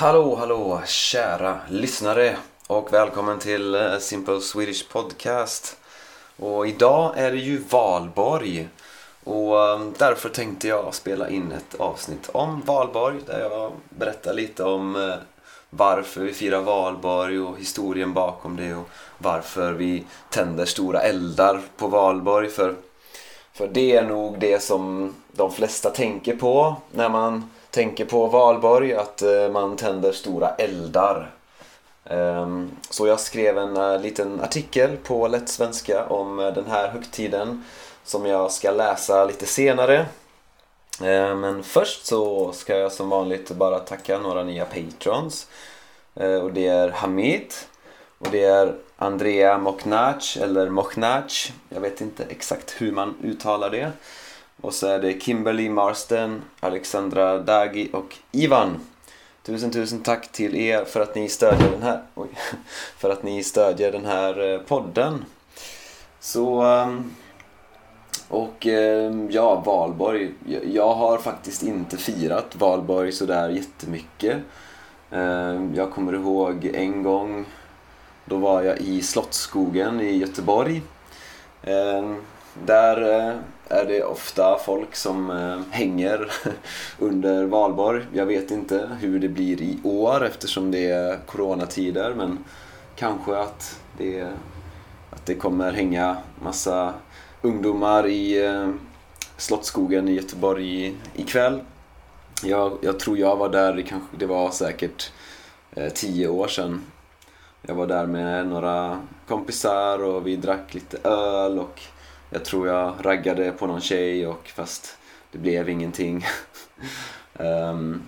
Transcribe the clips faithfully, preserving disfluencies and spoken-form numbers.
Hallå, hallå, kära lyssnare och välkommen till Simple Swedish Podcast. Och idag är det ju Valborg och därför tänkte jag spela in ett avsnitt om Valborg där jag berättar lite om varför vi firar Valborg och historien bakom det och varför vi tänder stora eldar på Valborg. För, för det är nog det som de flesta tänker på när man tänker på Valborg, att man tänder stora eldar. Så jag skrev en liten artikel på lätt svenska om den här högtiden som jag ska läsa lite senare. Men först så ska jag som vanligt bara tacka några nya patrons. Och det är Hamid, och det är Andrea Mochnach, eller Mochnach, jag vet inte exakt hur man uttalar det. Och så är det Kimberly Marston, Alexandra Dagi och Ivan. Tusen tusen tack till er för att ni stödjer den här oj, för att ni stödjer den här podden. Så och ja, Valborg, jag har faktiskt inte firat Valborg så där jättemycket. Jag kommer ihåg en gång då var jag i Slottsskogen i Göteborg. Där är det ofta folk som hänger under Valborg. Jag vet inte hur det blir i år eftersom det är coronatider, men kanske att det, att det kommer hänga massa ungdomar i Slottsskogen i Göteborg ikväll. Jag, jag tror jag var där, det, kanske, det var säkert tio år sedan. Jag var där med några kompisar och vi drack lite öl och jag tror jag raggade på någon tjej, och fast det blev ingenting. um,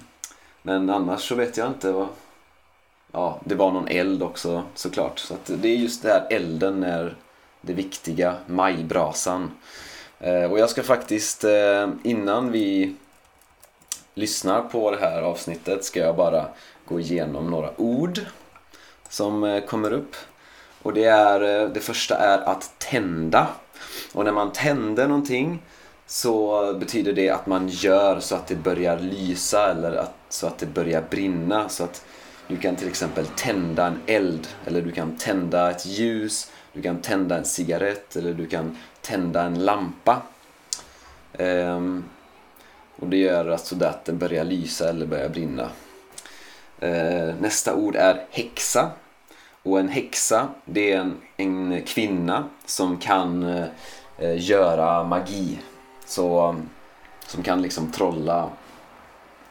men annars så vet jag inte vad... Ja, det var någon eld också såklart. Så att det är just det här, elden är det viktiga, majbrasan. Uh, och jag ska faktiskt, uh, innan vi lyssnar på det här avsnittet, ska jag bara gå igenom några ord som uh, kommer upp. Och det, är, uh, det första är att tända. Och när man tänder någonting så betyder det att man gör så att det börjar lysa eller att, så att det börjar brinna. Så att du kan till exempel tända en eld, eller du kan tända ett ljus, du kan tända en cigarett eller du kan tända en lampa. Ehm, och det gör alltså det att den börjar lysa eller börjar brinna. Ehm, nästa ord är häxa. Och en häxa, det är en, en kvinna som kan eh, göra magi. Så, som kan liksom trolla.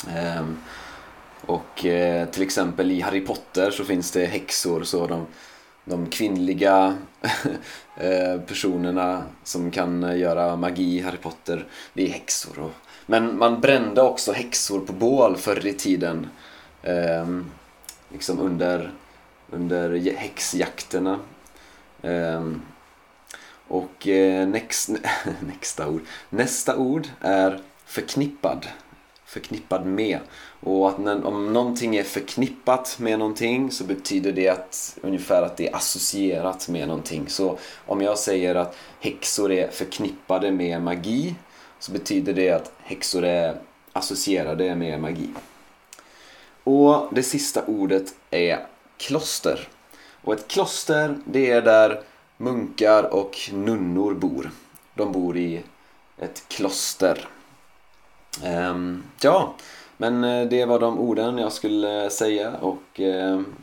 Eh, och eh, till exempel i Harry Potter så finns det häxor. Så de, de kvinnliga eh, personerna som kan göra magi i Harry Potter, det är häxor. Och, men man brände också häxor på bål förr i tiden. Eh, liksom under... under häxjakterna. Um, och next, nästa ord. Nästa ord är förknippad. Förknippad med. Och att när, om någonting är förknippat med någonting så betyder det att ungefär att det är associerat med någonting. Så om jag säger att häxor är förknippade med magi, så betyder det att häxor är associerade med magi. Och det sista ordet är kloster. Och ett kloster, det är där munkar och nunnor bor. De bor i ett kloster. Um, ja, men det var de orden jag skulle säga. Och um,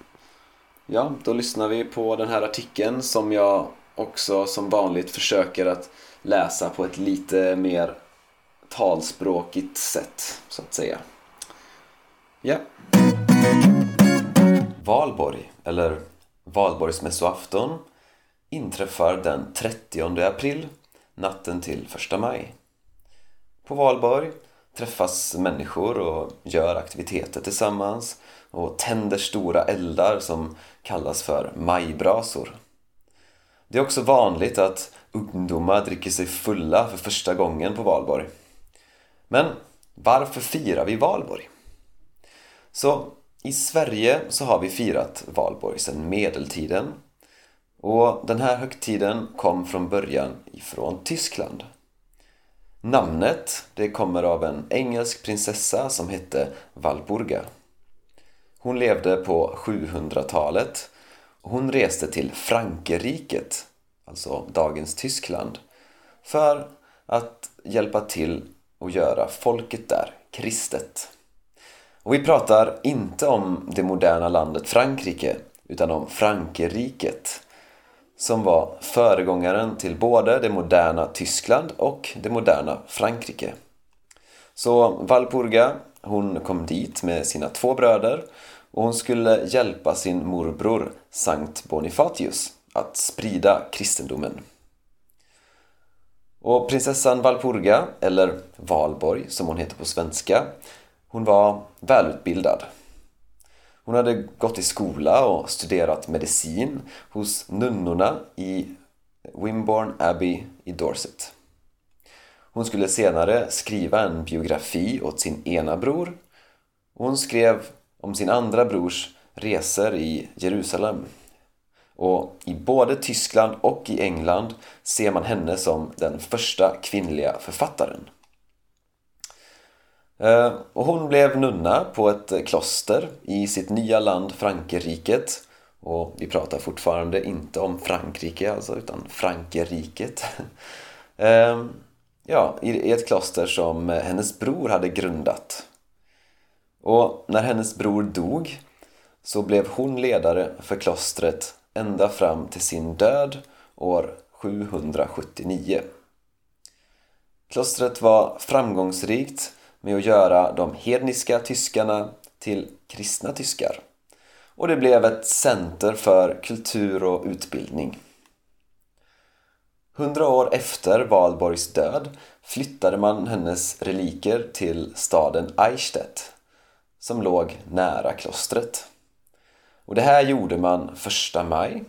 ja, då lyssnar vi på den här artikeln som jag också som vanligt försöker att läsa på ett lite mer talspråkigt sätt, så att säga. Ja. Valborg, eller Valborgsmässoafton, inträffar den trettionde april, natten till första maj. På Valborg träffas människor och gör aktiviteter tillsammans och tänder stora eldar som kallas för majbrasor. Det är också vanligt att ungdomar dricker sig fulla för första gången på Valborg. Men varför firar vi Valborg? Så i Sverige så har vi firat Valborg sedan medeltiden, och den här högtiden kom från början ifrån Tyskland. Namnet, det kommer av en engelsk prinsessa som hette Valborga. Hon levde på sjuhundratalet. Hon reste till Frankerriket, alltså dagens Tyskland, för att hjälpa till och göra folket där kristet. Och vi pratar inte om det moderna landet Frankrike, utan om Frankerriket, som var föregångaren till både det moderna Tyskland och det moderna Frankrike. Så Valburga, hon kom dit med sina två bröder och hon skulle hjälpa sin morbror Sankt Bonifatius att sprida kristendomen. Och prinsessan Valburga, eller Valborg som hon heter på svenska, hon var välutbildad. Hon hade gått i skola och studerat medicin hos nunnorna i Wimborne Abbey i Dorset. Hon skulle senare skriva en biografi åt sin ena bror, och hon skrev om sin andra brors resor i Jerusalem. Och i både Tyskland och i England ser man henne som den första kvinnliga författaren. Och hon blev nunna på ett kloster i sitt nya land Frankerriket. Och vi pratar fortfarande inte om Frankrike alltså, utan Frankerriket. Ja, i ett kloster som hennes bror hade grundat. Och när hennes bror dog så blev hon ledare för klostret ända fram till sin död år sjuhundrasjuttionio. Klostret var framgångsrikt med att göra de hedniska tyskarna till kristna tyskar. Och det blev ett center för kultur och utbildning. Hundra år efter Valborgs död flyttade man hennes reliker till staden Eichstätt, som låg nära klostret. Och det här gjorde man första maj.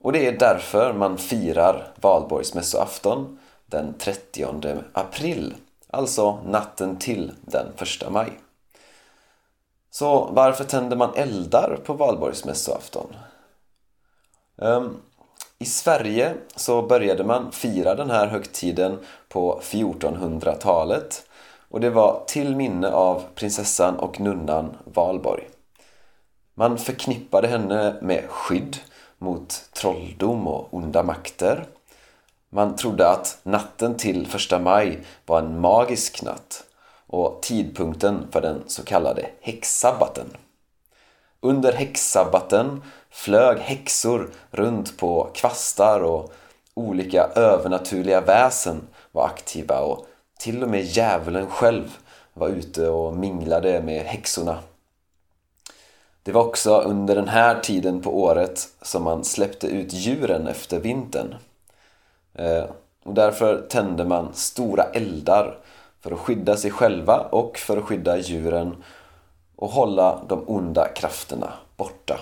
Och det är därför man firar Valborgsmässoafton den trettionde april. Alltså natten till den första maj. Så varför tänder man eldar på Valborgsmässoafton? Um, I Sverige så började man fira den här högtiden på fjortonhundratalet. Och det var till minne av prinsessan och nunnan Valborg. Man förknippade henne med skydd mot trolldom och onda makter. Man trodde att natten till första maj var en magisk natt och tidpunkten för den så kallade häxsabbaten. Under häxsabbaten flög häxor runt på kvastar och olika övernaturliga väsen var aktiva och till och med djävulen själv var ute och minglade med häxorna. Det var också under den här tiden på året som man släppte ut djuren efter vintern. Och därför tände man stora eldar för att skydda sig själva och för att skydda djuren och hålla de onda krafterna borta.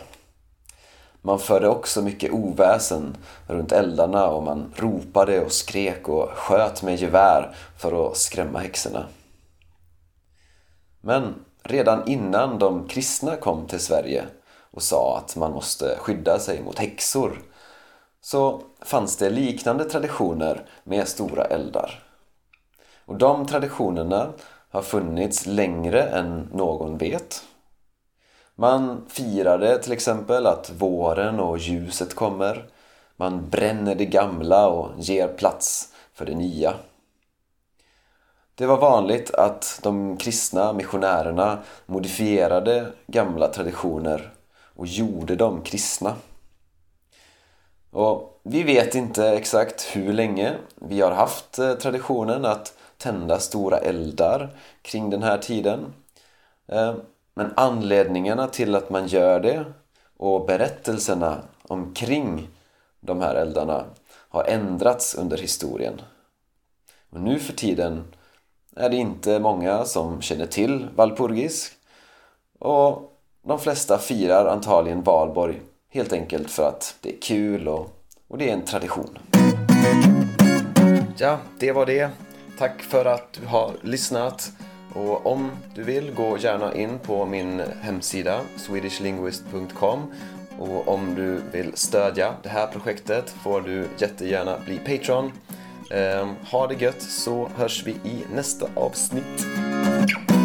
Man förde också mycket oväsen runt eldarna och man ropade och skrek och sköt med gevär för att skrämma häxorna. Men redan innan de kristna kom till Sverige och sa att man måste skydda sig mot häxor, så fanns det liknande traditioner med stora eldar. Och de traditionerna har funnits längre än någon vet. Man firade till exempel att våren och ljuset kommer. Man bränner det gamla och ger plats för det nya. Det var vanligt att de kristna missionärerna modifierade gamla traditioner och gjorde dem kristna. Och vi vet inte exakt hur länge vi har haft traditionen att tända stora eldar kring den här tiden. Men anledningarna till att man gör det och berättelserna omkring de här eldarna har ändrats under historien. Och nu för tiden är det inte många som känner till Valpurgis och de flesta firar antagligen Valborg helt enkelt för att det är kul och, och det är en tradition. Ja, det var det. Tack för att du har lyssnat. Och om du vill, gå gärna in på min hemsida swedish linguist punkt com. Och om du vill stödja det här projektet får du jättegärna bli Patreon. Eh, ha det gött, så hörs vi i nästa avsnitt.